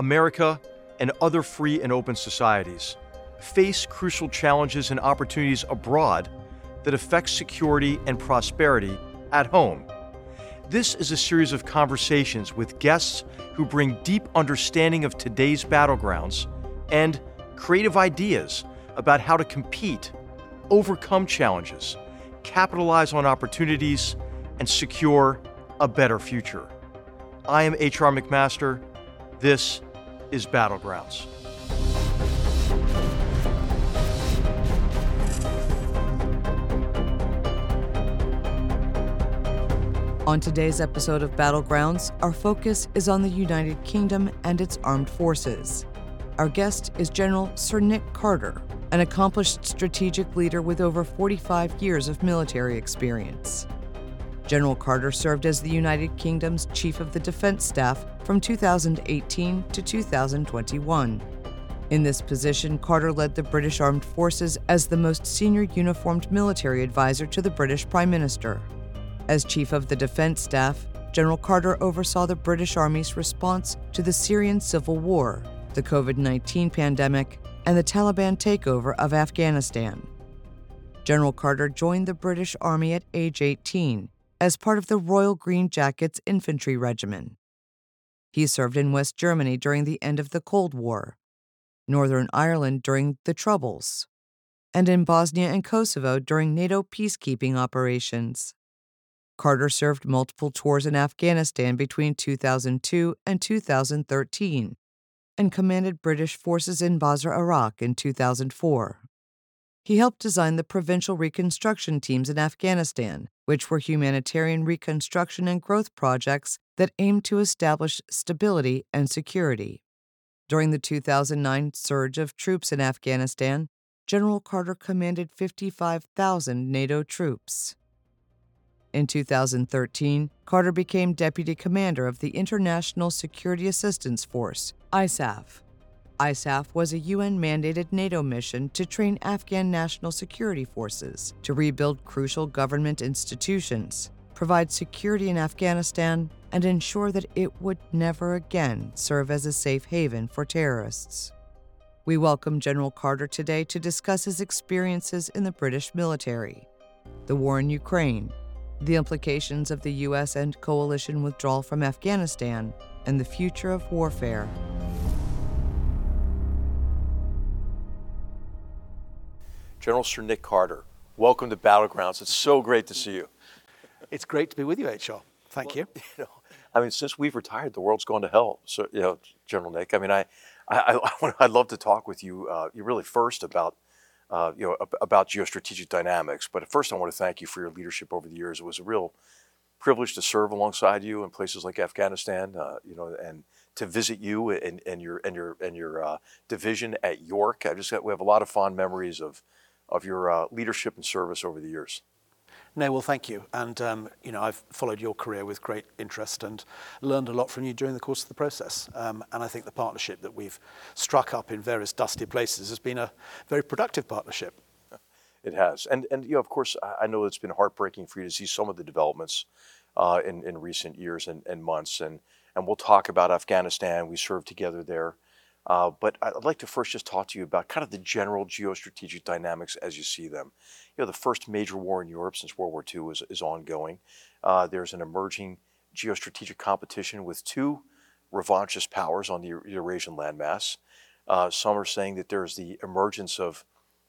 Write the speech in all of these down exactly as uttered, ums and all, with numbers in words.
America, and other free and open societies face crucial challenges and opportunities abroad that affect security and prosperity at home. This is a series of conversations with guests who bring deep understanding of today's battlegrounds and creative ideas about how to compete, overcome challenges, capitalize on opportunities, and secure a better future. I am H R McMaster. This is Battlegrounds. On today's episode of Battlegrounds, our focus is on the United Kingdom and its armed forces. Our guest is General Sir Nick Carter, an accomplished strategic leader with over forty-five years of military experience. General Carter served as the United Kingdom's Chief of the Defense Staff from two thousand eighteen to two thousand twenty-one. In this position, Carter led the British Armed Forces as the most senior uniformed military advisor to the British Prime Minister. As Chief of the Defense Staff, General Carter oversaw the British Army's response to the Syrian Civil War, the COVID nineteen pandemic, and the Taliban takeover of Afghanistan. General Carter joined the British Army at age eighteen as part of the Royal Green Jackets infantry regiment. He served in West Germany during the end of the Cold War, Northern Ireland during the Troubles, and in Bosnia and Kosovo during NATO peacekeeping operations. Carter served multiple tours in Afghanistan between two thousand two and two thousand thirteen, and commanded British forces in Basra, Iraq in two thousand four. He helped design the provincial reconstruction teams in Afghanistan, which were humanitarian reconstruction and growth projects that aimed to establish stability and security. During the two thousand nine surge of troops in Afghanistan, General Carter commanded fifty-five thousand NATO troops. In two thousand thirteen, Carter became deputy commander of the International Security Assistance Force, I S A F. I S A F was a U N-mandated NATO mission to train Afghan national security forces to rebuild crucial government institutions, provide security in Afghanistan, and ensure that it would never again serve as a safe haven for terrorists. We welcome General Carter today to discuss his experiences in the British military, the war in Ukraine, the implications of the U S and coalition withdrawal from Afghanistan, and the future of warfare. General Sir Nick Carter, welcome to Battlegrounds. It's so great to see you. It's great to be with you, H R. Thank well, you. you know, I mean, since we've retired, the world's gone to hell. So, you know, General Nick, I mean, I, I, I I'd love to talk with you. Uh, you really first about. Uh, you know, ab- about geostrategic dynamics. But first, I want to thank you for your leadership over the years. It was a real privilege to serve alongside you in places like Afghanistan, uh, you know, and to visit you and, and your and your and your uh, division at York. I just got, we have a lot of fond memories of of your uh, leadership and service over the years. No, well, thank you. And, um, you know, I've followed your career with great interest and learned a lot from you during the course of the process. Um, and I think the partnership that we've struck up in various dusty places has been a very productive partnership. It has. And, and you know, of course, I know it's been heartbreaking for you to see some of the developments uh, in, in recent years and, and months. And, and we'll talk about Afghanistan. We served together there. Uh, but I'd like to first just talk to you about kind of the general geostrategic dynamics as you see them. You know, the first major war in Europe since World War Two is, is ongoing. Uh, there's an emerging geostrategic competition with two revanchist powers on the Eurasian landmass. Uh, some are saying that there's the emergence of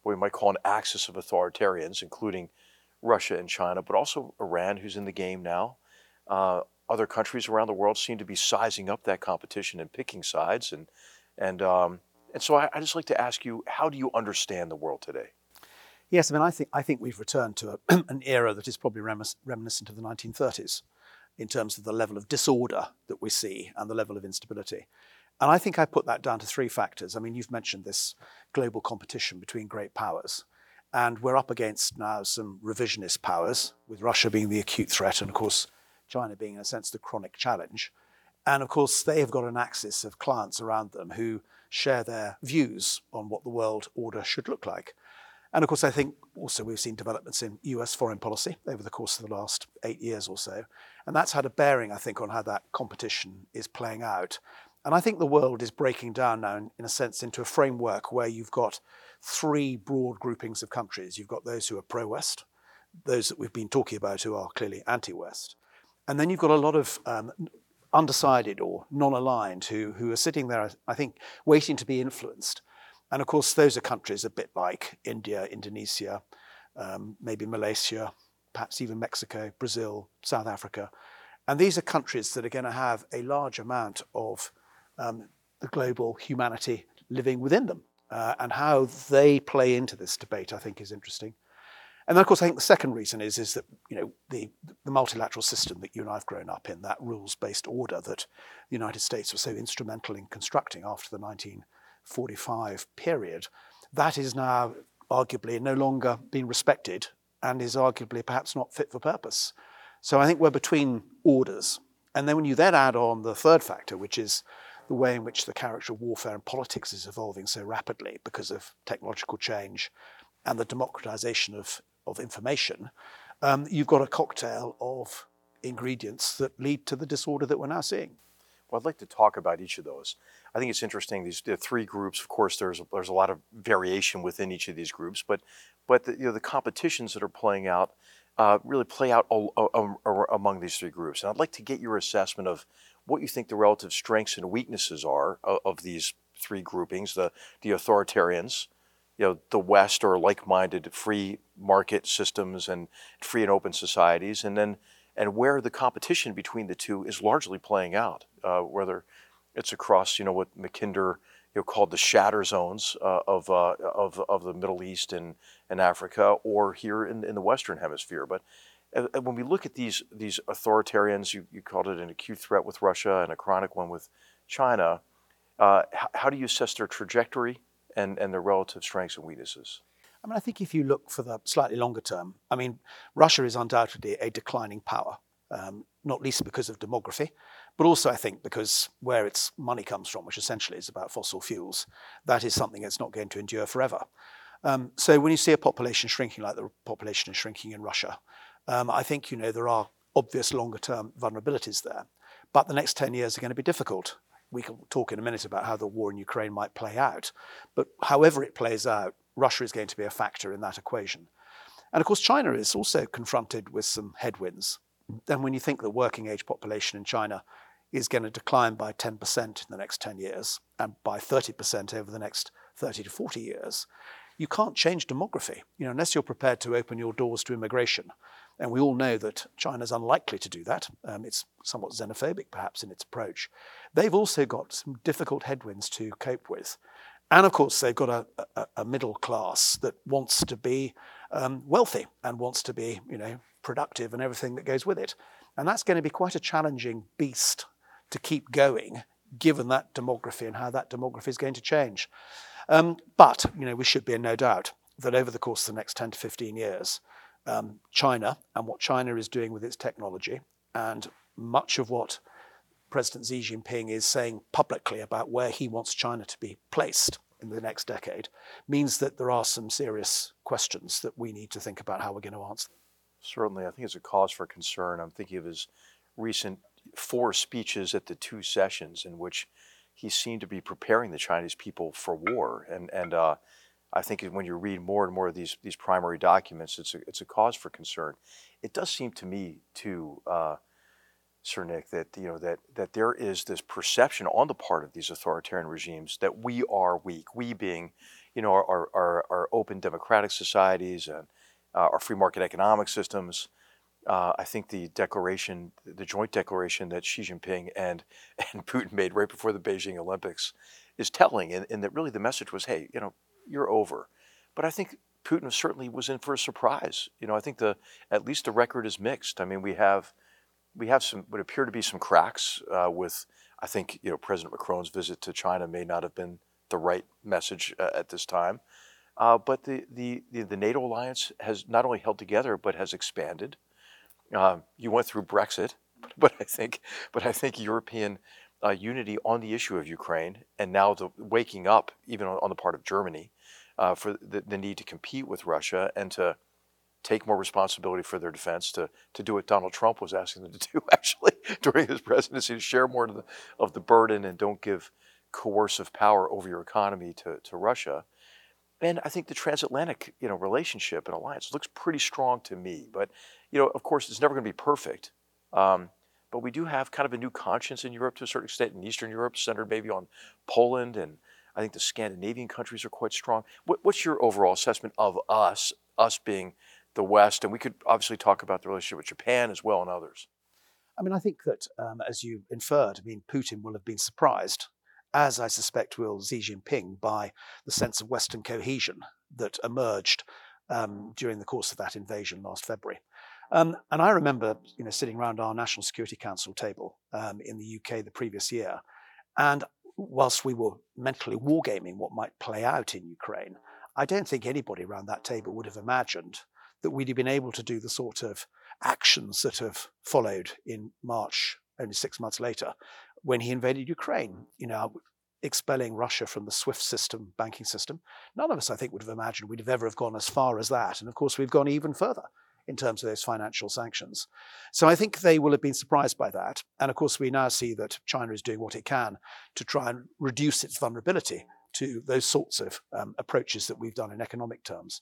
what we might call an axis of authoritarians, including Russia and China, but also Iran, who's in the game now. Uh, other countries around the world seem to be sizing up that competition and picking sides. And And um, and so I, I just like to ask you, how do you understand the world today? Yes, I mean, I think I think we've returned to a, an era that is probably remis- reminiscent of the nineteen thirties in terms of the level of disorder that we see and the level of instability. And I think I put that down to three factors. I mean, you've mentioned this global competition between great powers, and we're up against now some revisionist powers, with Russia being the acute threat and, of course, China being, in a sense, the chronic challenge. And of course, they have got an axis of clients around them who share their views on what the world order should look like. And of course, I think also we've seen developments in U S foreign policy over the course of the last eight years or so. And that's had a bearing, I think, on how that competition is playing out And I think the world is breaking down now, in, in a sense, into a framework where you've got three broad groupings of countries. You've got those who are pro-West, those that we've been talking about who are clearly anti-West. And then you've got a lot of um, undecided or non-aligned who, who are sitting there, I think, waiting to be influenced. And of course, those are countries a bit like India, Indonesia, um, maybe Malaysia, perhaps even Mexico, Brazil, South Africa. And these are countries that are going to have a large amount of um, the global humanity living within them. Uh, and how they play into this debate, I think, is interesting. And then, of course, I think the second reason is, is that, you know, the, the multilateral system that you and I have grown up in, that rules-based order that the United States was so instrumental in constructing after the nineteen forty-five period, that is now arguably no longer being respected and is arguably perhaps not fit for purpose. So I think we're between orders. And then when you then add on the third factor, which is the way in which the character of warfare and politics is evolving so rapidly because of technological change and the democratization of, of information, um, you've got a cocktail of ingredients that lead to the disorder that we're now seeing. Well, I'd like to talk about each of those. I think it's interesting, these the three groups. Of course, there's there's a lot of variation within each of these groups, but but the, you know, the competitions that are playing out uh, really play out all, all, all among these three groups. And I'd like to get your assessment of what you think the relative strengths and weaknesses are of, of these three groupings: the the authoritarians, you know, the West or like-minded free market systems and free and open societies, and then. And where the competition between the two is largely playing out, uh, whether it's across, you know, what Mackinder you know, called the shatter zones uh, of, uh, of of the Middle East and, and Africa, or here in, in the Western Hemisphere. But uh, when we look at these these authoritarians, you, you called it an acute threat with Russia and a chronic one with China. Uh, how, how do you assess their trajectory and, and their relative strengths and weaknesses? I mean, I think if you look for the slightly longer term, I mean, Russia is undoubtedly a declining power, um, not least because of demography, but also I think because where its money comes from, which essentially is about fossil fuels, that is something that's not going to endure forever. Um, so when you see a population shrinking like the population is shrinking in Russia, um, I think, you know, there are obvious longer term vulnerabilities there, but the next ten years are going to be difficult. We can talk in a minute about how the war in Ukraine might play out, but however it plays out, Russia is going to be a factor in that equation. And of course, China is also confronted with some headwinds. Then when you think the working age population in China is going to decline by ten percent in the next ten years and by thirty percent over the next thirty to forty years, you can't change demography, you know, unless you're prepared to open your doors to immigration. And we all know that China's unlikely to do that. Um, it's somewhat xenophobic, perhaps, in its approach. They've also got some difficult headwinds to cope with. And of course, they've got a, a, a middle class that wants to be um, wealthy and wants to be, you know, productive and everything that goes with it. And that's going to be quite a challenging beast to keep going, given that demography and how that demography is going to change. Um, but, you know, we should be in no doubt that over the course of the next ten to fifteen years, um, China and what China is doing with its technology and much of what President Xi Jinping is saying publicly about where he wants China to be placed in the next decade means that there are some serious questions that we need to think about how we're going to answer them. Certainly, I think it's a cause for concern. I'm thinking of his recent four speeches at the two sessions in which he seemed to be preparing the Chinese people for war. And and uh, I think when you read more and more of these these primary documents, it's a, it's a cause for concern. It does seem to me to uh, Sir Nick, that you know that that there is this perception on the part of these authoritarian regimes that we are weak. We being, you know, our our, our open democratic societies and uh, our free market economic systems. Uh, I think the declaration, the joint declaration that Xi Jinping and and Putin made right before the Beijing Olympics, is telling, and, and that really the message was, hey, you know, you're over. But I think Putin certainly was in for a surprise. You know, I think the at least the record is mixed. I mean, we have. We have some what appear to be some cracks uh, with, I think, you know, President Macron's visit to China may not have been the right message uh, at this time. Uh, but the, the, the, the NATO alliance has not only held together, but has expanded. Uh, you went through Brexit, but, but I think but I think European uh, unity on the issue of Ukraine, and now the waking up, even on, on the part of Germany, uh, for the, the need to compete with Russia and to take more responsibility for their defense, to to do what Donald Trump was asking them to do actually during his presidency, to share more of the, of the burden and don't give coercive power over your economy to, to Russia. And I think the transatlantic, you know, relationship and alliance looks pretty strong to me. But, you know, of course, it's never going to be perfect. Um, but we do have kind of a new conscience in Europe to a certain extent, in Eastern Europe, centered maybe on Poland, and I think the Scandinavian countries are quite strong. What, what's your overall assessment of us, us being the West? And we could obviously talk about the relationship with Japan as well and others. I mean, I think that, um, as you inferred, I mean, Putin will have been surprised, as I suspect will Xi Jinping, by the sense of Western cohesion that emerged um, during the course of that invasion last February. Um, and I remember, you know, sitting around our National Security Council table um, in the U K the previous year, and whilst we were mentally wargaming what might play out in Ukraine, I don't think anybody around that table would have imagined that we'd have been able to do the sort of actions that have followed in March, only six months later, when he invaded Ukraine, you know, expelling Russia from the SWIFT system, banking system. None of us, I think, would have imagined we'd have ever have gone as far as that. And of course, we've gone even further in terms of those financial sanctions. So I think they will have been surprised by that. And of course, we now see that China is doing what it can to try and reduce its vulnerability to those sorts of um, approaches that we've done in economic terms.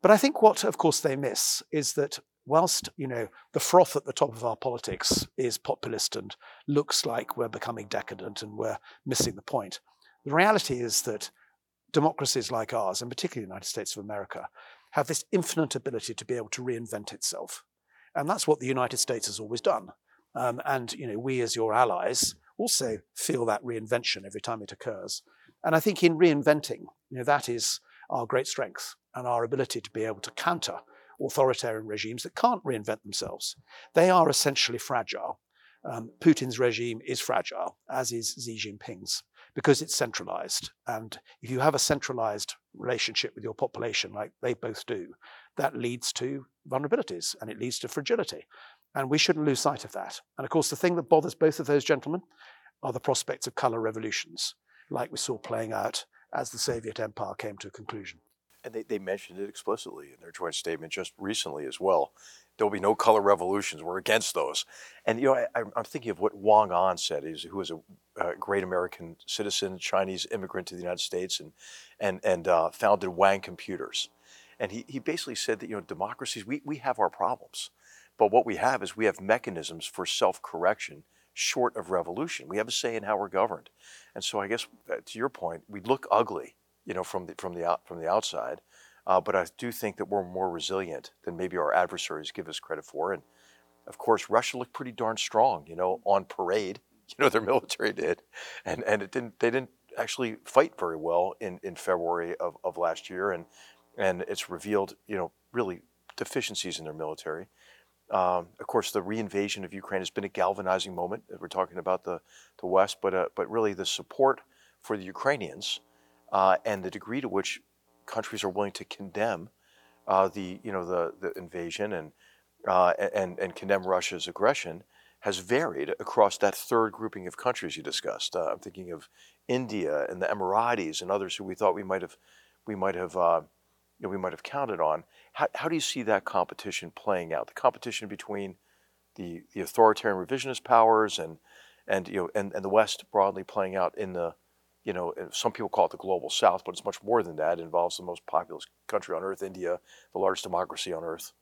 But I think what, of course, they miss is that whilst, you know, the froth at the top of our politics is populist and looks like we're becoming decadent and we're missing the point, the reality is that democracies like ours, and particularly the United States of America, have this infinite ability to be able to reinvent itself. And that's what the United States has always done. Um, and, you know, we as your allies also feel that reinvention every time it occurs. And I think in reinventing, you know, that is our great strength and our ability to be able to counter authoritarian regimes that can't reinvent themselves. They are essentially fragile. Um, Putin's regime is fragile, as is Xi Jinping's, because it's centralized. And if you have a centralized relationship with your population, like they both do, that leads to vulnerabilities and it leads to fragility. And we shouldn't lose sight of that. And of course, the thing that bothers both of those gentlemen are the prospects of color revolutions, like we saw playing out as the Soviet Empire came to a conclusion. And they, they mentioned it explicitly in their joint statement just recently as well. There will be no color revolutions. We're against those. And, you know, I, I'm thinking of what Wang An said, who is a uh, great American citizen, Chinese immigrant to the United States, and and and uh, founded Wang Computers. And he, he basically said that, you know, democracies, we, we have our problems. But what we have is we have mechanisms for self-correction short of revolution. We have a say in how we're governed. And so I guess, uh, to your point, we look ugly, you know, from the from the out, from the outside, uh, but I do think that we're more resilient than maybe our adversaries give us credit for. And of course, Russia looked pretty darn strong, you know, on parade. You know, their military did, and and it didn't. They didn't actually fight very well in, in February of, of last year, and and it's revealed, you know, really deficiencies in their military. Um, of course, the reinvasion of Ukraine has been a galvanizing moment. We're talking about the the West, but uh, but really the support for the Ukrainians. Uh, and the degree to which countries are willing to condemn uh, the, you know, the, the invasion and uh, and and condemn Russia's aggression has varied across that third grouping of countries you discussed. Uh, I'm thinking of India and the Emiratis and others who we thought we might have we might have uh, you know, we might have counted on. How, how do you see that competition playing out? The competition between the the authoritarian revisionist powers and and you know and, and the West broadly playing out in the, you know, some people call it the global South, but it's much more than that. It involves the most populous country on earth, India, the largest democracy on earth.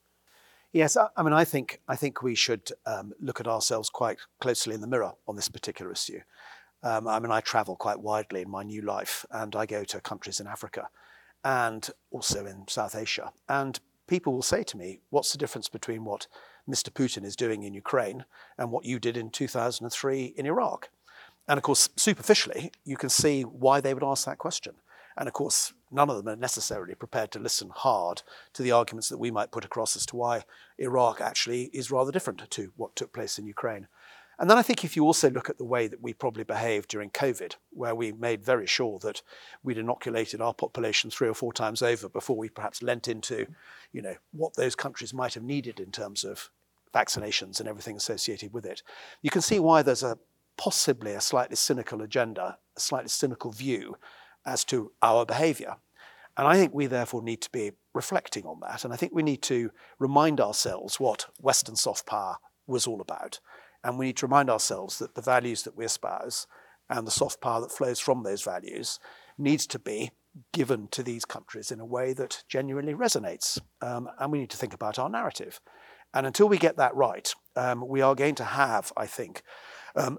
Yes, I, I mean, I think I think we should um, look at ourselves quite closely in the mirror on this particular issue. Um, I mean, I travel quite widely in my new life, and I go to countries in Africa and also in South Asia. And people will say to me, what's the difference between what Mister Putin is doing in Ukraine and what you did in two thousand three in Iraq? And of course, superficially, you can see why they would ask that question. And of course, none of them are necessarily prepared to listen hard to the arguments that we might put across as to why Iraq actually is rather different to what took place in Ukraine. And then I think if you also look at the way that we probably behaved during COVID, where we made very sure that we'd inoculated our population three or four times over before we perhaps lent into, you know, what those countries might have needed in terms of vaccinations and everything associated with it, you can see why there's a possibly a slightly cynical agenda, a slightly cynical view as to our behaviour. And I think we therefore need to be reflecting on that. And I think we need to remind ourselves what Western soft power was all about. And we need to remind ourselves that the values that we espouse and the soft power that flows from those values needs to be given to these countries in a way that genuinely resonates. Um, and we need to think about our narrative. And until we get that right, um, we are going to have, I think, um,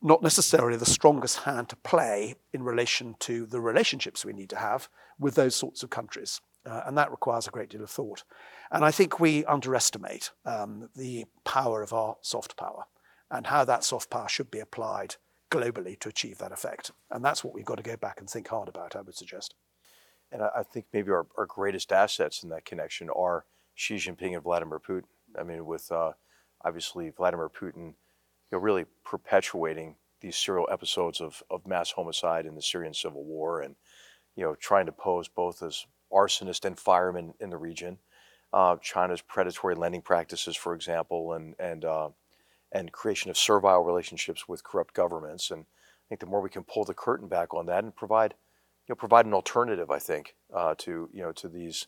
not necessarily the strongest hand to play in relation to the relationships we need to have with those sorts of countries. Uh, and that requires a great deal of thought. And I think we underestimate um, the power of our soft power and how that soft power should be applied globally to achieve that effect. And that's what we've got to go back and think hard about, I would suggest. And I think maybe our, our greatest assets in that connection are Xi Jinping and Vladimir Putin. I mean, with uh, obviously Vladimir Putin, you know, really perpetuating these serial episodes of, of mass homicide in the Syrian Civil War, and, you know, trying to pose both as arsonist and firemen in the region, uh, China's predatory lending practices, for example, and and uh, and creation of servile relationships with corrupt governments. And I think the more we can pull the curtain back on that and provide, you know, provide an alternative, I think, uh, to you know to these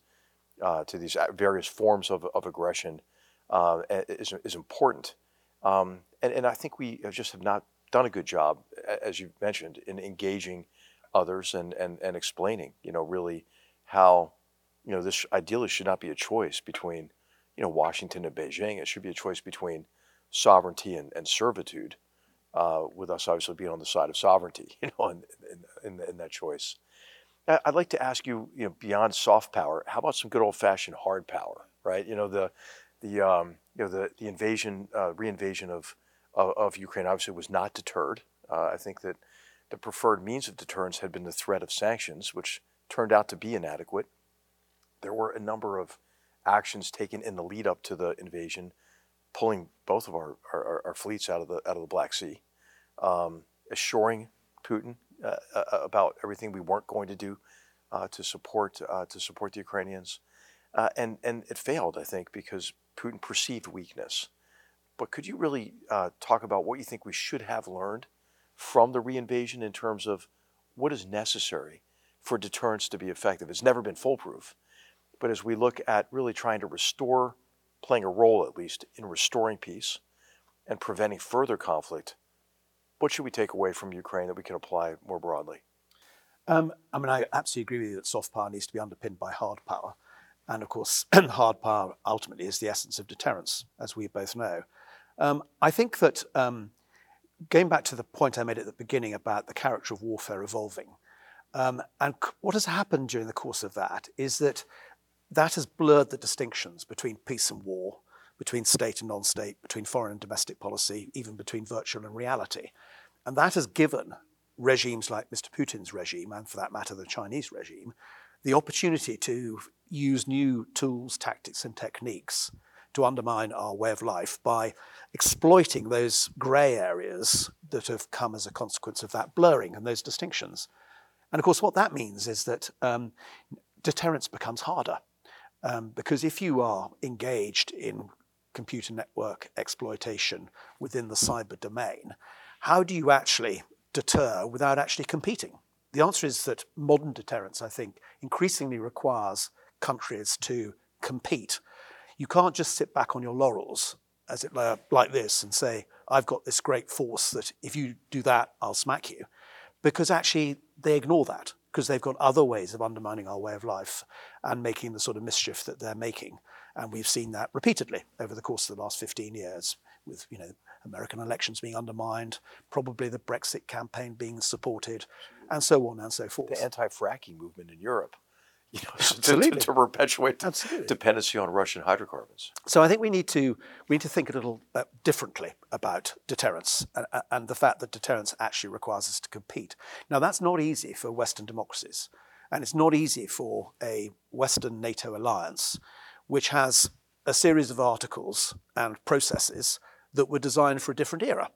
uh, to these various forms of of aggression, uh, is is important. Um, and, and I think we just have not done a good job, as you mentioned, in engaging others and and and explaining, you know, really how, you know, this ideally should not be a choice between, you know, Washington and Beijing. It should be a choice between sovereignty and, and servitude, uh, with us obviously being on the side of sovereignty, you know, in, in, in, in that choice. I'd like to ask you, you know, beyond soft power, how about some good old-fashioned hard power, right? You know, the the um, you know the the invasion, uh, reinvasion of, of of Ukraine obviously was not deterred. Uh, I think that the preferred means of deterrence had been the threat of sanctions, which turned out to be inadequate. There were a number of actions taken in the lead up to the invasion, pulling both of our, our, our fleets out of the out of the Black Sea, um, assuring Putin uh, about everything we weren't going to do uh, to support uh, to support the Ukrainians, uh, and and it failed, I think, because Putin perceived weakness. But could you really uh, talk about what you think we should have learned from the reinvasion in terms of what is necessary for deterrence to be effective? It's never been foolproof. But as we look at really trying to restore, playing a role at least in restoring peace and preventing further conflict, what should we take away from Ukraine that we can apply more broadly? Um, I mean, I absolutely agree with you that soft power needs to be underpinned by hard power. And of course, hard power ultimately is the essence of deterrence, as we both know. Um, I think that, um, going back to the point I made at the beginning about the character of warfare evolving, Um, and c- what has happened during the course of that is that that has blurred the distinctions between peace and war, between state and non-state, between foreign and domestic policy, even between virtual and reality. And that has given regimes like Mister Putin's regime, and for that matter, the Chinese regime, the opportunity to use new tools, tactics, and techniques to undermine our way of life by exploiting those grey areas that have come as a consequence of that blurring and those distinctions. And of course, what that means is that um, deterrence becomes harder, um, because if you are engaged in computer network exploitation within the cyber domain, how do you actually deter without actually competing? The answer is that modern deterrence, I think, increasingly requires countries to compete. You can't just sit back on your laurels, as it were, like this and say, I've got this great force that if you do that, I'll smack you. Because actually they ignore that, because they've got other ways of undermining our way of life and making the sort of mischief that they're making. And we've seen that repeatedly over the course of the last fifteen years, with, you know, American elections being undermined, probably the Brexit campaign being supported, and so on and so forth. The anti-fracking movement in Europe, you know, to, to perpetuate Absolutely. dependency on Russian hydrocarbons. So I think we need to we need to think a little uh, differently about deterrence and, and the fact that deterrence actually requires us to compete. Now, that's not easy for Western democracies, and it's not easy for a Western NATO alliance, which has a series of articles and processes that were designed for a different era.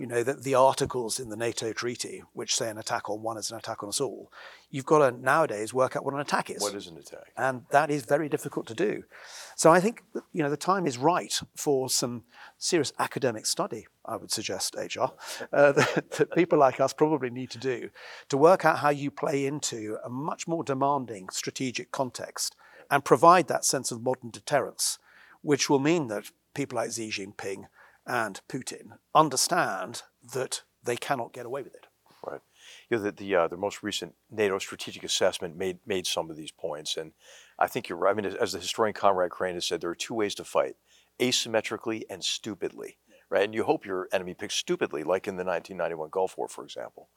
You know, that the articles in the NATO treaty, which say an attack on one is an attack on us all, you've got to nowadays work out what an attack is. What is an attack? And that is very difficult to do. So I think, you know, the time is right for some serious academic study, I would suggest, H R, uh, that, that people like us probably need to do, to work out how you play into a much more demanding strategic context and provide that sense of modern deterrence, which will mean that people like Xi Jinping and Putin understand that they cannot get away with it. Right. You know, the the, uh, the most recent NATO strategic assessment made made some of these points, and I think you're right. I mean, as, as the historian Conrad Crane has said, there are two ways to fight: asymmetrically and stupidly. Right, and you hope your enemy picks stupidly, like in the nineteen ninety-one Gulf War, for example.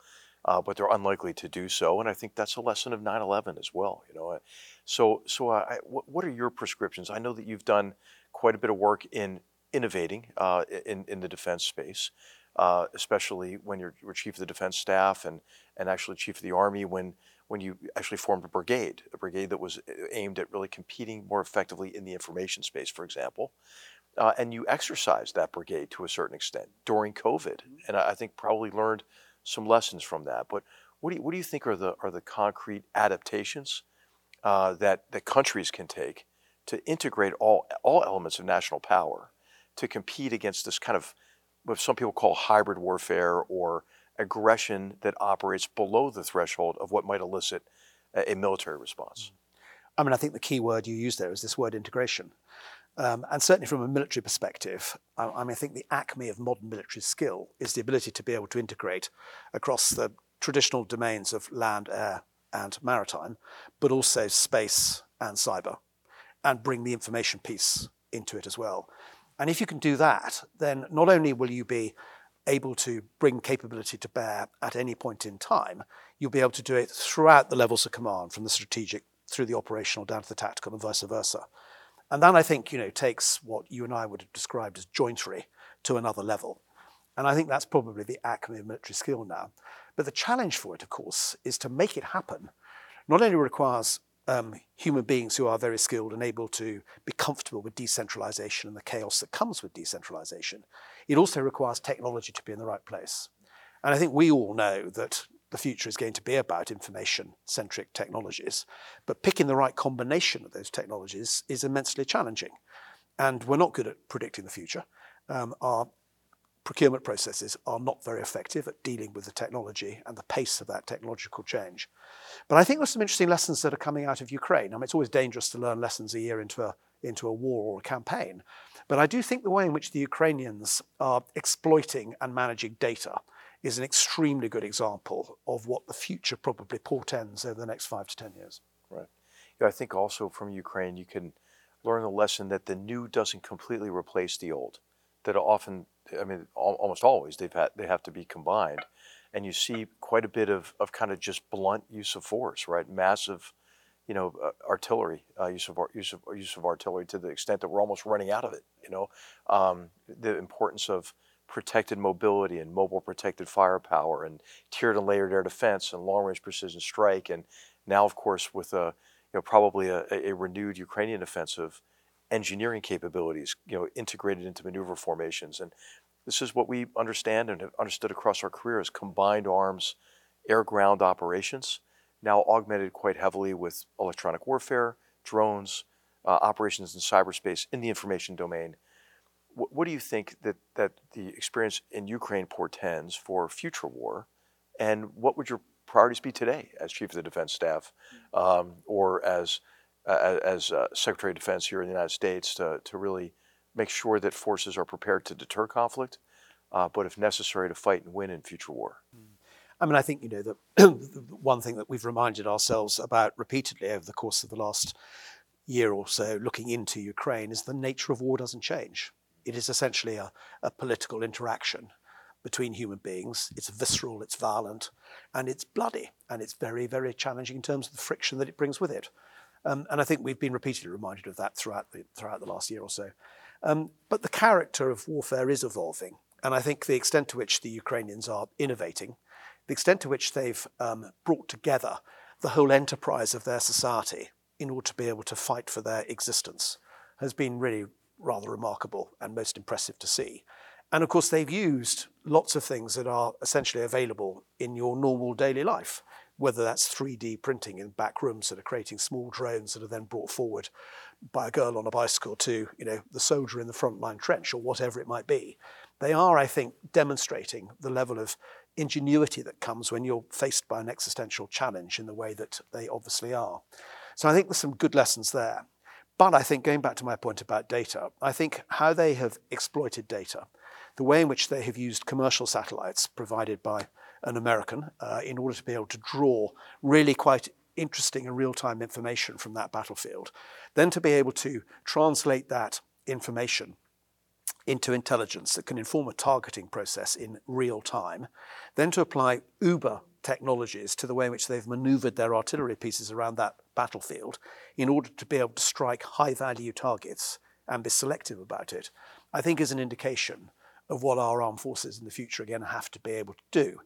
Uh, but they're unlikely to do so, and I think that's a lesson of nine eleven as well. You know, so so uh, I, what are your prescriptions? I know that you've done quite a bit of work in innovating uh, in in the defense space, uh, especially when you're, you're chief of the defense staff and and actually chief of the army when when you actually formed a brigade, a brigade that was aimed at really competing more effectively in the information space, for example. Uh, and you exercised that brigade to a certain extent during COVID, and I, I think probably learned some lessons from that. But what do you, what do you think are the are the concrete adaptations uh, that the countries can take to integrate all all elements of national power to compete against this kind of what some people call hybrid warfare or aggression that operates below the threshold of what might elicit a, a military response? I mean, I think the key word you used there is this word integration. Um, and certainly from a military perspective, I, I mean, I think the acme of modern military skill is the ability to be able to integrate across the traditional domains of land, air, and maritime, but also space and cyber, and bring the information piece into it as well. And if you can do that, then not only will you be able to bring capability to bear at any point in time, you'll be able to do it throughout the levels of command, from the strategic through the operational down to the tactical and vice versa. And that, I think, you know, takes what you and I would have described as jointery to another level. And I think that's probably the acme of military skill now. But the challenge for it, of course, is to make it happen. Not only requires um, human beings who are very skilled and able to be comfortable with decentralization and the chaos that comes with decentralization, it also requires technology to be in the right place. And I think we all know that the future is going to be about information-centric technologies, but picking the right combination of those technologies is immensely challenging. And we're not good at predicting the future. Um, our procurement processes are not very effective at dealing with the technology and the pace of that technological change. But I think there's some interesting lessons that are coming out of Ukraine. I mean, it's always dangerous to learn lessons a year into a, into a war or a campaign. But I do think the way in which the Ukrainians are exploiting and managing data is an extremely good example of what the future probably portends over the next five to ten years. Right. Yeah, I think also from Ukraine, you can learn the lesson that the new doesn't completely replace the old, that often, I mean, al- almost always they've had, they have to be combined. And you see quite a bit of, of kind of just blunt use of force, right? Massive, you know, uh, artillery, uh, use of, use of, use of artillery to the extent that we're almost running out of it, you know, um, the importance of protected mobility and mobile protected firepower and tiered and layered air defense and long-range precision strike, and now, of course, with a you know probably a, a renewed Ukrainian offensive, engineering capabilities you know integrated into maneuver formations. And this is what we understand and have understood across our career as combined arms air-ground operations, now augmented quite heavily with electronic warfare, drones, uh, operations in cyberspace, in the information domain. What do you think that, that the experience in Ukraine portends for future war? And what would your priorities be today as Chief of the Defense Staff um, or as uh, as uh, Secretary of Defense here in the United States to, to really make sure that forces are prepared to deter conflict, uh, but if necessary to fight and win in future war? I mean, I think, you know, the one thing that we've reminded ourselves about repeatedly over the course of the last year or so looking into Ukraine is the nature of war doesn't change. It is essentially a, a political interaction between human beings. It's visceral, it's violent, and it's bloody. And it's very, very challenging in terms of the friction that it brings with it. Um, and I think we've been repeatedly reminded of that throughout the, throughout the last year or so. Um, but the character of warfare is evolving. And I think the extent to which the Ukrainians are innovating, the extent to which they've um, brought together the whole enterprise of their society in order to be able to fight for their existence has been really rather remarkable and most impressive to see. And of course, they've used lots of things that are essentially available in your normal daily life, whether that's three D printing in back rooms that are creating small drones that are then brought forward by a girl on a bicycle to, you know, the soldier in the frontline trench or whatever it might be. They are, I think, demonstrating the level of ingenuity that comes when you're faced by an existential challenge in the way that they obviously are. So I think there's some good lessons there. But I think, going back to my point about data, I think how they have exploited data, the way in which they have used commercial satellites provided by an American uh, in order to be able to draw really quite interesting and real-time information from that battlefield, then to be able to translate that information into intelligence that can inform a targeting process in real time, then to apply uber technologies to the way in which they've maneuvered their artillery pieces around that battlefield in order to be able to strike high-value targets and be selective about it, I think is an indication of what our armed forces in the future, again, have to be able to do.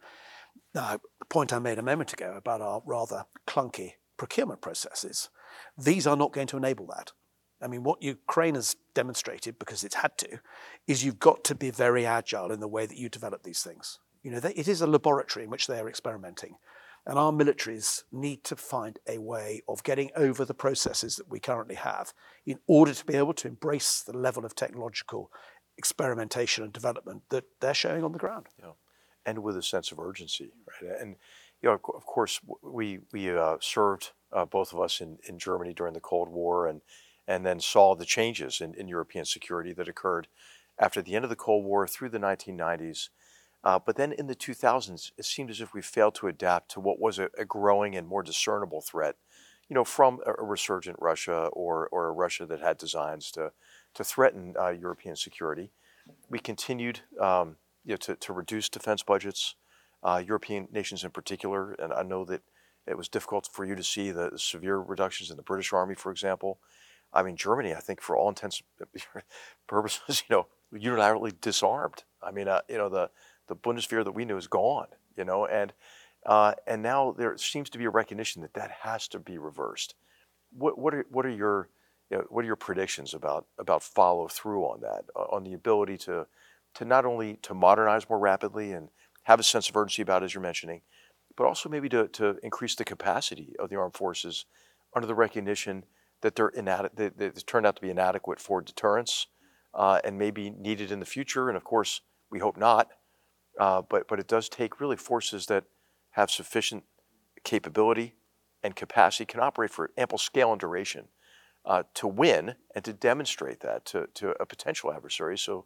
Now, the point I made a moment ago about our rather clunky procurement processes, these are not going to enable that. I mean, what Ukraine has demonstrated, because it's had to, is you've got to be very agile in the way that you develop these things. You know, they, it is a laboratory in which they are experimenting. And our militaries need to find a way of getting over the processes that we currently have in order to be able to embrace the level of technological experimentation and development that they're showing on the ground. Yeah. And with a sense of urgency, right? And, you know, of course, we, we uh, served, uh, both of us, in, in Germany during the Cold War, and and then saw the changes in, in European security that occurred after the end of the Cold War through the nineteen nineties. Uh, but then in the two thousands, it seemed as if we failed to adapt to what was a, a growing and more discernible threat, you know, from a, a resurgent Russia, or, or a Russia that had designs to, to threaten uh, European security. We continued um, you know, to, to reduce defense budgets, uh, European nations in particular. And I know that it was difficult for you to see the severe reductions in the British Army, for example. I mean, Germany, I think, for all intents and purposes, you know, unilaterally disarmed. I mean, uh, you know, the the Bundeswehr that we knew is gone, you know, and uh, and now there seems to be a recognition that that has to be reversed. What what are what are your you know, what are your predictions about about follow through on that, on the ability to to not only to modernize more rapidly and have a sense of urgency about, as you're mentioning, but also maybe to to increase the capacity of the armed forces under the recognition that they're inadequate, that they, they turned out to be inadequate for deterrence, uh, and maybe needed in the future. And of course, we hope not. Uh, but but it does take really forces that have sufficient capability and capacity, can operate for ample scale and duration, uh, to win and to demonstrate that to, to a potential adversary, so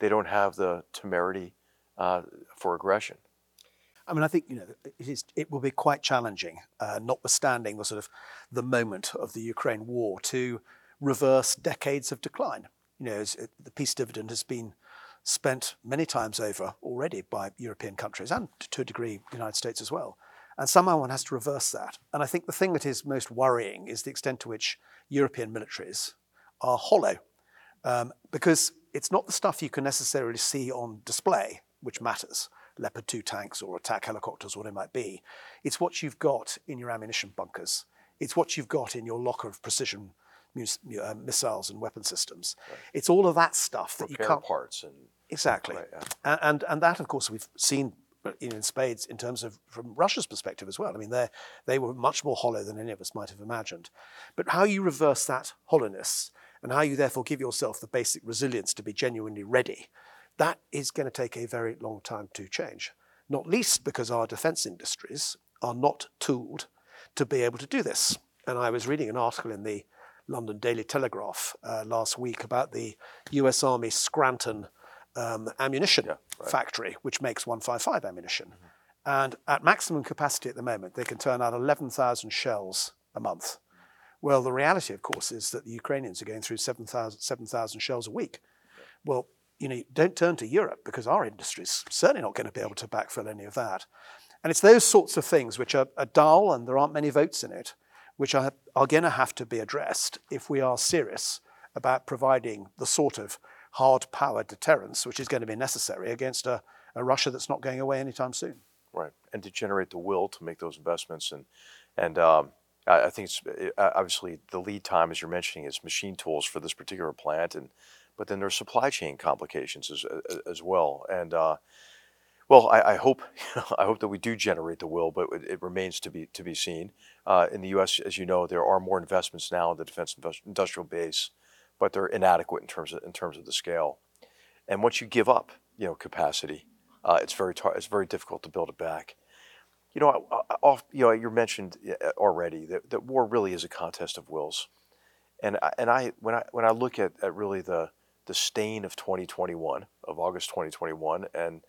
they don't have the temerity uh, for aggression. I mean, I think, you know, it, is, it will be quite challenging, uh, notwithstanding the sort of the moment of the Ukraine war, to reverse decades of decline. You know, it, the peace dividend has been spent many times over already by European countries, and to a degree, the United States as well. And somehow one has to reverse that. And I think the thing that is most worrying is the extent to which European militaries are hollow, um, because it's not the stuff you can necessarily see on display which matters. Leopard two tanks or attack helicopters, what it might be. It's what you've got in your ammunition bunkers. It's what you've got in your locker of precision mus- uh, missiles and weapon systems. Right. It's all of that stuff that Repair you can't... parts and... Exactly. Right, yeah. and, and, and that, of course, we've seen in spades in terms of from Russia's perspective as well. I mean, they they were much more hollow than any of us might have imagined. But how you reverse that hollowness, and how you therefore give yourself the basic resilience to be genuinely ready, that is going to take a very long time to change, not least because our defense industries are not tooled to be able to do this. And I was reading an article in the London Daily Telegraph uh, last week about the U S Army Scranton um, ammunition yeah, right. factory, which makes one fifty-five ammunition. Mm-hmm. And at maximum capacity at the moment, they can turn out eleven thousand shells a month. Well, the reality, of course, is that the Ukrainians are going through seven thousand shells a week. Well, you know, don't turn to Europe, because our industry's certainly not going to be able to backfill any of that. And it's those sorts of things which are, are dull, and there aren't many votes in it, which are, are going to have to be addressed if we are serious about providing the sort of hard power deterrence which is going to be necessary against a, a Russia that's not going away anytime soon. Right, and to generate the will to make those investments. And, and um, I, I think it's obviously the lead time, as you're mentioning, is machine tools for this particular plant, and but then there's supply chain complications as as well. And uh, well, I, I hope you know, I hope that we do generate the will, but it, it remains to be to be seen. Uh, in the U S, as you know, there are more investments now in the defense industrial base, but they're inadequate in terms of in terms of the scale. And once you give up, you know, capacity, uh, it's very tar- it's very difficult to build it back. You know, off, you know, you mentioned already that, that war really is a contest of wills, and I, and I when I when I look at, at really the the stain of twenty twenty-one, of August twenty twenty-one, and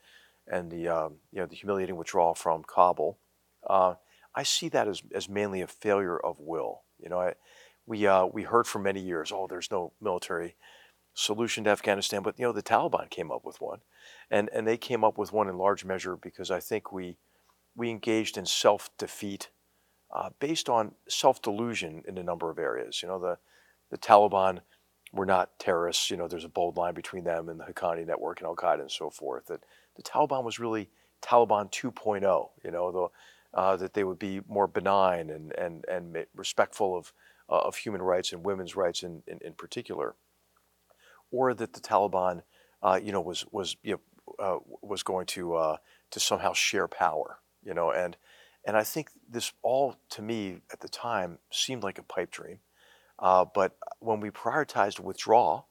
and the um, you know the humiliating withdrawal from Kabul, uh, I see that as as mainly a failure of will. You know, I, we uh, we heard for many years, oh, there's no military solution to Afghanistan, but you know the Taliban came up with one, and and they came up with one in large measure because I think we. We engaged in self-defeat uh, based on self-delusion in a number of areas. You know, the, the Taliban were not terrorists. You know, there's a bold line between them and the Haqqani network and Al-Qaeda and so forth. That the Taliban was really Taliban two point oh, you know, the, uh, that they would be more benign and, and, and respectful of, uh, of human rights and women's rights in, in, in particular. Or that the Taliban, uh, you know, was, was, you know, uh, was going to, uh, to somehow share power. You know, and and I think this all, to me, at the time, seemed like a pipe dream. Uh, but when we prioritized withdrawal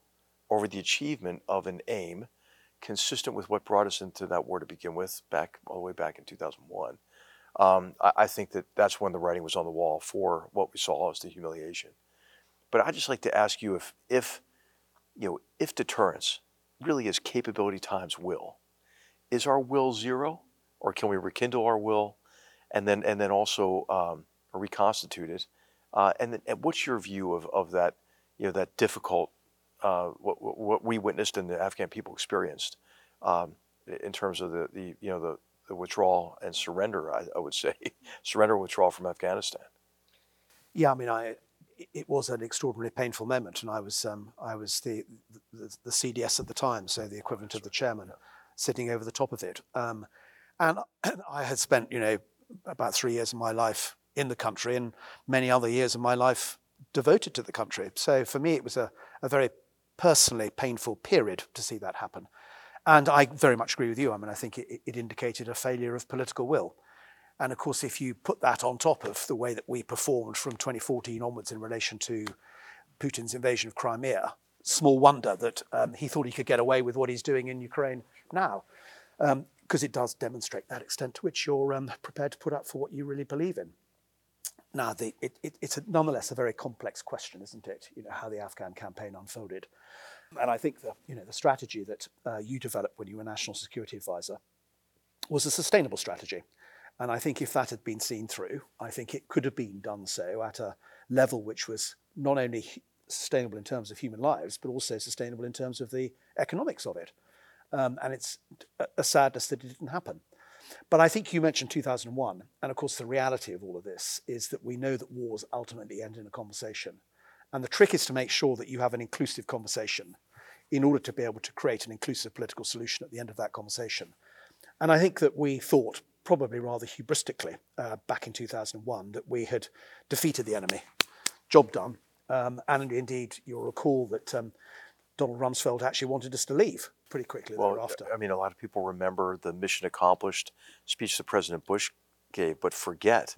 over the achievement of an aim, consistent with what brought us into that war to begin with, back all the way back in two thousand one, um, I, I think that that's when the writing was on the wall for what we saw as the humiliation. But I'd just like to ask you if, if you know, if deterrence really is capability times will, is our will zero? Or can we rekindle our will, and then and then also um, reconstitute it? Uh, and, then, and what's your view of, of that? You know, that difficult uh, what, what we witnessed and the Afghan people experienced um, in terms of the, the you know the, the withdrawal and surrender. I, I would say surrender withdrawal from Afghanistan. Yeah, I mean, I it was an extraordinarily painful moment, and I was um, I was the, the the C D S at the time, so the equivalent That's of the chairman, right. sitting over the top of it. Um, And I had spent, you know, about three years of my life in the country and many other years of my life devoted to the country. So for me, it was a, a very personally painful period to see that happen. And I very much agree with you. I mean, I think it, it indicated a failure of political will. And of course, if you put that on top of the way that we performed from twenty fourteen onwards in relation to Putin's invasion of Crimea, small wonder that um, he thought he could get away with what he's doing in Ukraine now. Um, because it does demonstrate that extent to which you're um, prepared to put up for what you really believe in. Now, the, it, it, it's a, nonetheless a very complex question, isn't it? You know, how the Afghan campaign unfolded. And I think the, you know, the strategy that uh, you developed when you were National Security Advisor was a sustainable strategy. And I think if that had been seen through, I think it could have been done so at a level which was not only sustainable in terms of human lives, but also sustainable in terms of the economics of it. Um, and it's a sadness that it didn't happen. But I think you mentioned two thousand one. And of course, the reality of all of this is that we know that wars ultimately end in a conversation. And the trick is to make sure that you have an inclusive conversation in order to be able to create an inclusive political solution at the end of that conversation. And I think that we thought, probably rather hubristically, uh, back in two thousand one, that we had defeated the enemy. Job done. Um, and indeed, you'll recall that um, Donald Rumsfeld actually wanted us to leave pretty quickly well, thereafter. I mean, a lot of people remember the mission accomplished speech that President Bush gave, but forget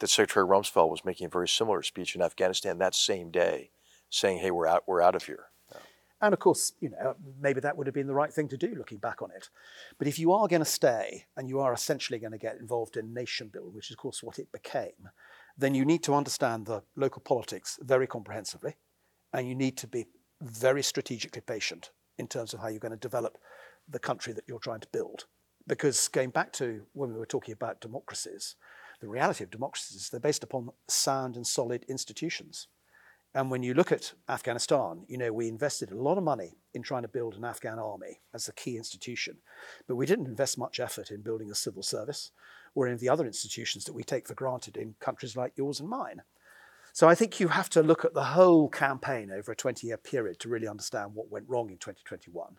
that Secretary Rumsfeld was making a very similar speech in Afghanistan that same day, saying, hey, we're out, we're out of here. Yeah. And of course, you know, maybe that would have been the right thing to do looking back on it. But if you are going to stay and you are essentially going to get involved in nation building, which is, of course, what it became, then you need to understand the local politics very comprehensively, and you need to be very strategically patient in terms of how you're going to develop the country that you're trying to build. Because going back to when we were talking about democracies, the reality of democracies is they're based upon sound and solid institutions. And when you look at Afghanistan, you know, we invested a lot of money in trying to build an Afghan army as a key institution, but we didn't invest much effort in building a civil service or any of the other institutions that we take for granted in countries like yours and mine. So I think you have to look at the whole campaign over a twenty-year period to really understand what went wrong in twenty twenty-one.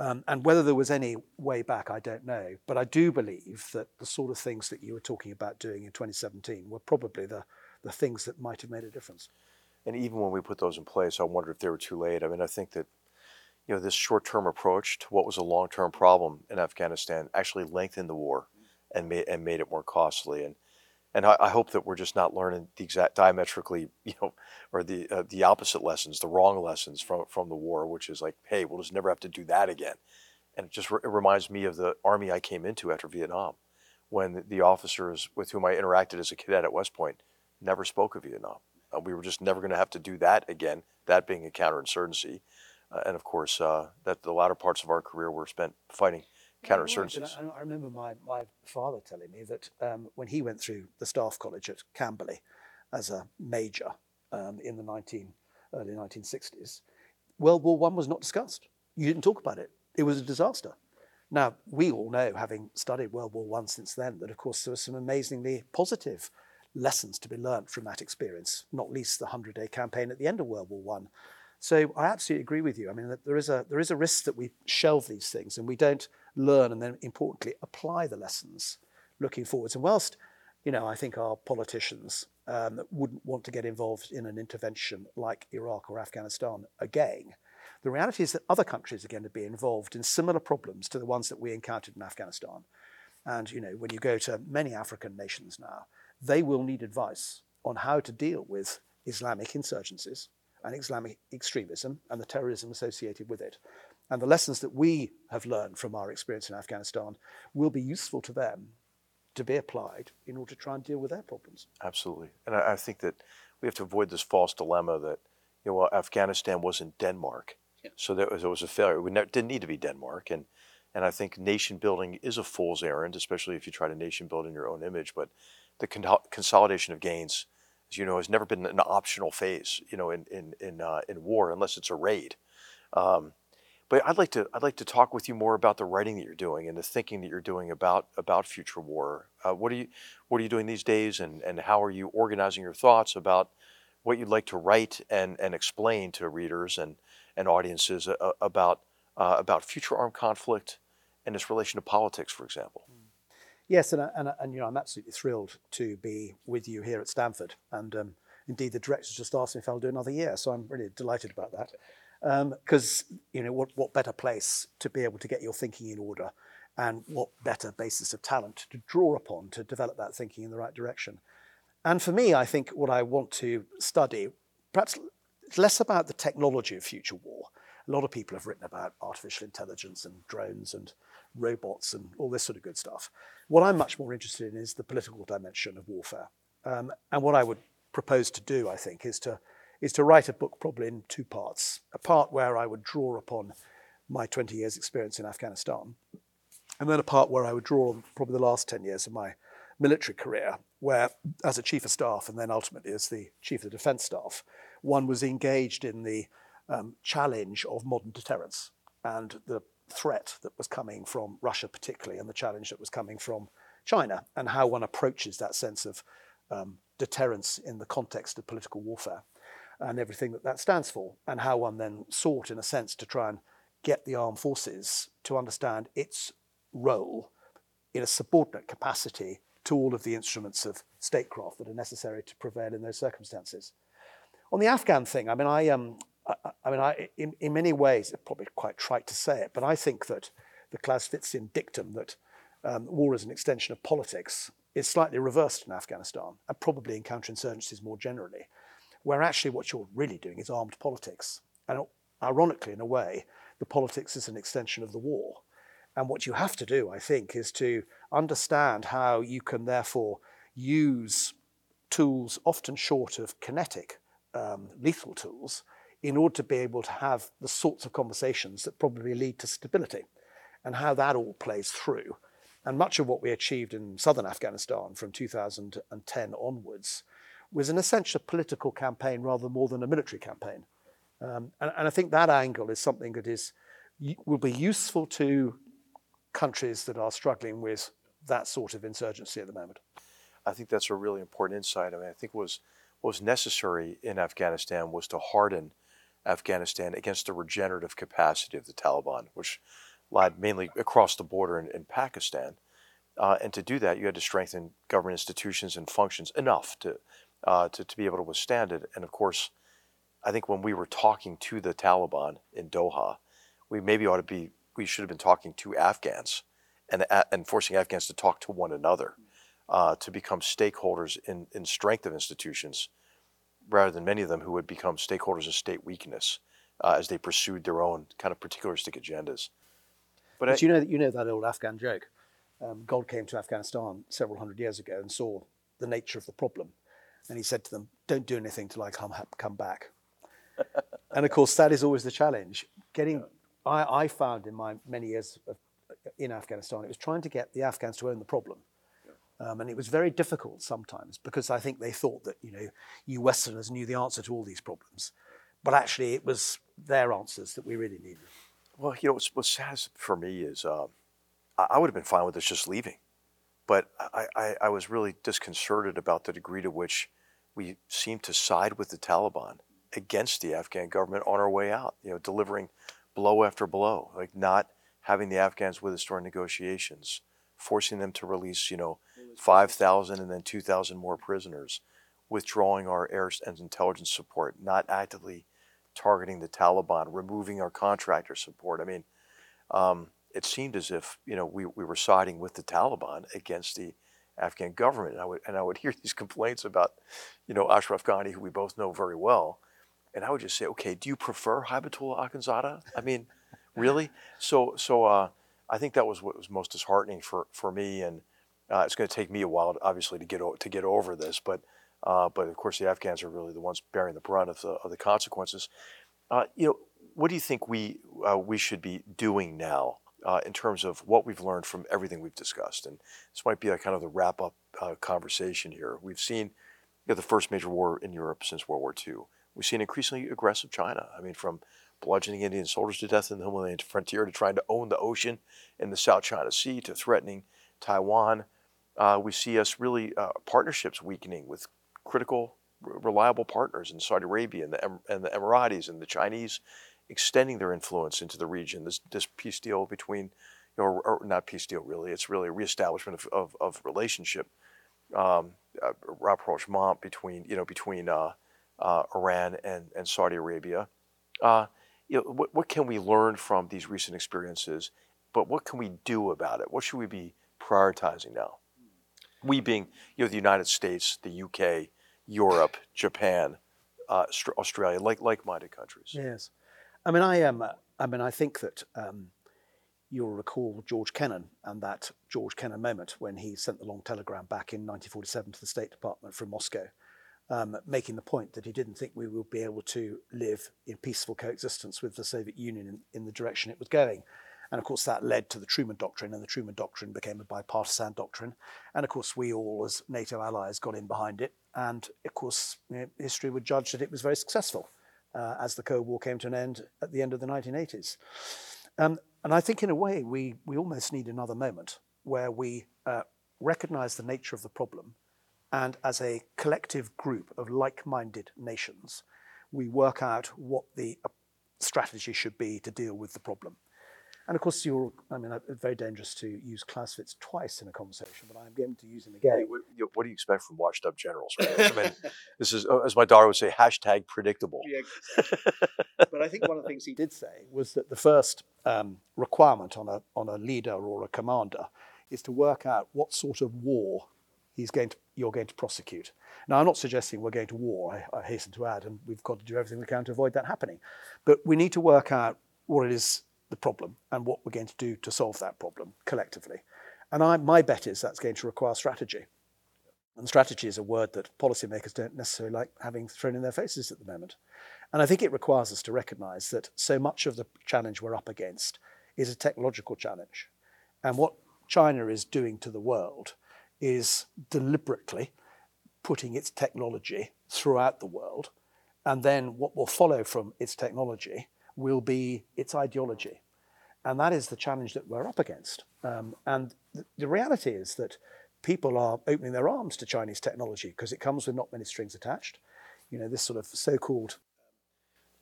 Um, and whether there was any way back, I don't know. But I do believe that the sort of things that you were talking about doing in twenty seventeen were probably the, the things that might have made a difference. And even when we put those in place, I wonder if they were too late. I mean, I think that, you know, this short-term approach to what was a long-term problem in Afghanistan actually lengthened the war and made, and made it more costly. And And I, I hope that we're just not learning the exact diametrically, you know, or the uh, the opposite lessons, the wrong lessons from, from the war, which is like, hey, we'll just never have to do that again. And it just re- it reminds me of the army I came into after Vietnam, when the officers with whom I interacted as a cadet at West Point never spoke of Vietnam. Uh, we were just never going to have to do that again, that being a counterinsurgency. Uh, and of course, uh, that the latter parts of our career were spent fighting counterinsurgencies. Yeah, right. I, I remember my, my father telling me that um, when he went through the Staff College at Camberley as a major um, in the nineteen, early nineteen sixties, World War One was not discussed. You didn't talk about it. It was a disaster. Now, we all know, having studied World War One since then, that of course there were some amazingly positive lessons to be learned from that experience, not least the hundred-day campaign at the end of World War One. So I absolutely agree with you. I mean, that there is a there is a risk that we shelve these things and we don't learn and then importantly apply the lessons looking forwards. And whilst, you know, I think our politicians um, wouldn't want to get involved in an intervention like Iraq or Afghanistan again, the reality is that other countries are going to be involved in similar problems to the ones that we encountered in Afghanistan. And, you know, when you go to many African nations now, they will need advice on how to deal with Islamic insurgencies and Islamic extremism and the terrorism associated with it. And the lessons that we have learned from our experience in Afghanistan will be useful to them to be applied in order to try and deal with their problems. Absolutely. And I, I think that we have to avoid this false dilemma that, you know, well, Afghanistan wasn't Denmark. Yeah. So that was, it was a failure. We never, didn't need to be Denmark. And and I think nation building is a fool's errand, especially if you try to nation build in your own image. But the con- consolidation of gains, as you know, has never been an optional phase, you know, in in in, uh, in war, unless it's a raid. Um, but I'd like to I'd like to talk with you more about the writing that you're doing and the thinking that you're doing about about future war. Uh, what are you what are you doing these days, and and how are you organizing your thoughts about what you'd like to write and and explain to readers and and audiences uh, about uh, about future armed conflict and its relation to politics, for example? Yes, and and, and you know, I'm absolutely thrilled to be with you here at Stanford, and um, indeed the director's just asked me if I'll do another year, so I'm really delighted about that, because um, you know, what what better place to be able to get your thinking in order, and what better basis of talent to draw upon to develop that thinking in the right direction. And for me, I think what I want to study, perhaps it's less about the technology of future war. A lot of people have written about artificial intelligence and drones and robots and all this sort of good stuff. What I'm much more interested in is the political dimension of warfare. Um, and what I would propose to do, I think, is to is to write a book probably in two parts. A part where I would draw upon my twenty years experience in Afghanistan, and then a part where I would draw on probably the last ten years of my military career, where as a chief of staff and then ultimately as the chief of the defense staff, one was engaged in the um, challenge of modern deterrence and the threat that was coming from Russia particularly, and the challenge that was coming from China, and how one approaches that sense of um, deterrence in the context of political warfare and everything that that stands for, and how one then sought in a sense to try and get the armed forces to understand its role in a subordinate capacity to all of the instruments of statecraft that are necessary to prevail in those circumstances. On the Afghan thing, I mean, I, um, I, I mean, I, in, in many ways, it's probably quite trite to say it, but I think that the Clausewitzian dictum that um, war is an extension of politics is slightly reversed in Afghanistan, and probably in counterinsurgencies more generally, where actually what you're really doing is armed politics. And ironically, in a way, the politics is an extension of the war. And what you have to do, I think, is to understand how you can therefore use tools often short of kinetic, Um, lethal tools, in order to be able to have the sorts of conversations that probably lead to stability, and how that all plays through. And much of what we achieved in southern Afghanistan from two thousand ten onwards was an essential political campaign rather more than a military campaign. Um, and, and I think that angle is something that is will be useful to countries that are struggling with that sort of insurgency at the moment. I think that's a really important insight. I mean, I think it was What was necessary in Afghanistan was to harden Afghanistan against the regenerative capacity of the Taliban, which lied mainly across the border in, in Pakistan. Uh, and to do that, you had to strengthen government institutions and functions enough to, uh, to, to be able to withstand it. And of course, I think when we were talking to the Taliban in Doha, we maybe ought to be, we should have been talking to Afghans and, and forcing Afghans to talk to one another. Uh, to become stakeholders in, in strength of institutions, rather than many of them who would become stakeholders of state weakness uh, as they pursued their own kind of particularistic agendas. But, but I, you know that you know that old Afghan joke um, God came to Afghanistan several hundred years ago and saw the nature of the problem. And he said to them, don't do anything till I come, come back. And of course, that is always the challenge. Getting, I, I found in my many years of, in Afghanistan, it was trying to get the Afghans to own the problem. Um, and it was very difficult sometimes because I think they thought that, you know, you Westerners knew the answer to all these problems. But actually, it was their answers that we really needed. Well, you know, what's, what's sad for me is uh, I, I would have been fine with us just leaving. But I, I, I was really disconcerted about the degree to which we seemed to side with the Taliban against the Afghan government on our way out, you know, delivering blow after blow, like not having the Afghans with us during negotiations, forcing them to release, you know, five thousand and then two thousand more prisoners, withdrawing our air and intelligence support, not actively targeting the Taliban, removing our contractor support. I mean, um, it seemed as if, you know, we, we were siding with the Taliban against the Afghan government. And I would, and I would hear these complaints about, you know, Ashraf Ghani, who we both know very well. And I would just say, okay, do you prefer Haibatullah Akhundzada? I mean, really? So so uh, I think that was what was most disheartening for, for me. And uh, it's going to take me a while, obviously, to get o- to get over this. But Uh, but of course, the Afghans are really the ones bearing the brunt of the, of the consequences. Uh, you know, what do you think we uh, we should be doing now uh, in terms of what we've learned from everything we've discussed? And this might be a kind of the wrap-up uh, conversation here. We've seen, you know, the first major war in Europe since World War Two. We've seen increasingly aggressive China. I mean, from bludgeoning Indian soldiers to death in the Himalayan frontier to trying to own the ocean in the South China Sea to threatening Taiwan. Uh, we see us really uh, partnerships weakening with critical, reliable partners in Saudi Arabia and the, em- and the Emiratis and the Chinese extending their influence into the region. This, this peace deal between, you know, or, or not peace deal really, it's really a reestablishment of, of, of relationship, um, uh, rapprochement between, you know, between uh, uh, Iran and, and Saudi Arabia. Uh, you know, what, what can we learn from these recent experiences, but what can we do about it? What should we be prioritizing now? We being, you know, the United States, the U K, Europe, Japan, uh, Australia, like like-minded countries. Yes, I mean, I am. Um, I mean, I think that um, you'll recall George Kennan and that George Kennan moment when he sent the long telegram back in nineteen forty-seven to the State Department from Moscow, um, making the point that he didn't think we would be able to live in peaceful coexistence with the Soviet Union in, in the direction it was going. And of course, that led to the Truman Doctrine, and the Truman Doctrine became a bipartisan doctrine. And of course, we all, as NATO allies, got in behind it. And of course, you know, history would judge that it was very successful uh, as the Cold War came to an end at the end of the nineteen eighties. Um, and I think, in a way, we we almost need another moment where we uh, recognize the nature of the problem, and as a collective group of like-minded nations, we work out what the strategy should be to deal with the problem. And of course, you're, I mean, it's very dangerous to use Clausewitz twice in a conversation, but I'm going to use him again. Hey, what, what do you expect from washed-up generals? Right? I mean, this is, as my daughter would say, hashtag predictable. Yeah, exactly. But I think one of the things he did say was that the first um, requirement on a on a leader or a commander is to work out what sort of war he's going to, you're going to prosecute. Now, I'm not suggesting we're going to war, I, I hasten to add, and we've got to do everything we can to avoid that happening. But we need to work out what it is, the problem, and what we're going to do to solve that problem collectively. And I, my bet is that's going to require strategy. And strategy is a word that policymakers don't necessarily like having thrown in their faces at the moment. And I think it requires us to recognise that so much of the challenge we're up against is a technological challenge. And what China is doing to the world is deliberately putting its technology throughout the world. And then what will follow from its technology will be its ideology. And that is the challenge that we're up against. Um, and th- the reality is that people are opening their arms to Chinese technology because it comes with not many strings attached. You know, this sort of so-called...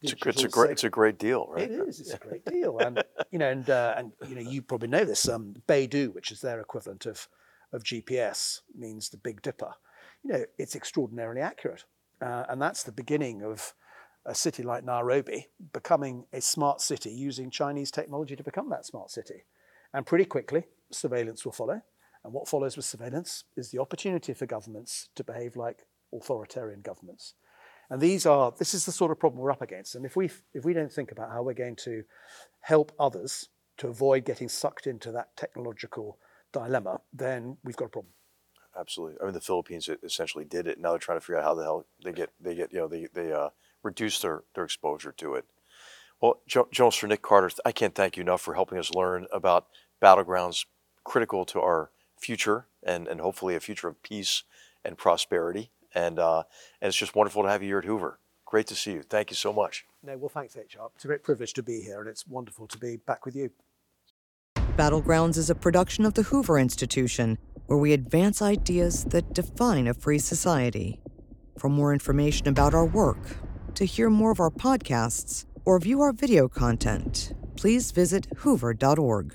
It's a, it's a great, so- it's a great deal, right? It is, it's a great deal. And, you know, and, uh, and you know, you probably know this, um, Beidou, which is their equivalent of, of G P S, means the Big Dipper. You know, it's extraordinarily accurate. Uh, and that's the beginning of a city like Nairobi becoming a smart city using Chinese technology to become that smart city. And pretty quickly, surveillance will follow. And what follows with surveillance is the opportunity for governments to behave like authoritarian governments. And these are, this is the sort of problem we're up against. And if we if we don't think about how we're going to help others to avoid getting sucked into that technological dilemma, then we've got a problem. Absolutely. I mean, the Philippines essentially did it. Now they're trying to figure out how the hell they get, they get, you know, they, they uh, reduce their, their exposure to it. Well, General Sir Nick Carter, I can't thank you enough for helping us learn about battlegrounds critical to our future and, and hopefully a future of peace and prosperity. And, uh, and it's just wonderful to have you here at Hoover. Great to see you. Thank you so much. No, well, thanks, H R. It's a great privilege to be here, and it's wonderful to be back with you. Battlegrounds is a production of the Hoover Institution, where we advance ideas that define a free society. For more information about our work, to hear more of our podcasts, or view our video content, please visit hoover dot org.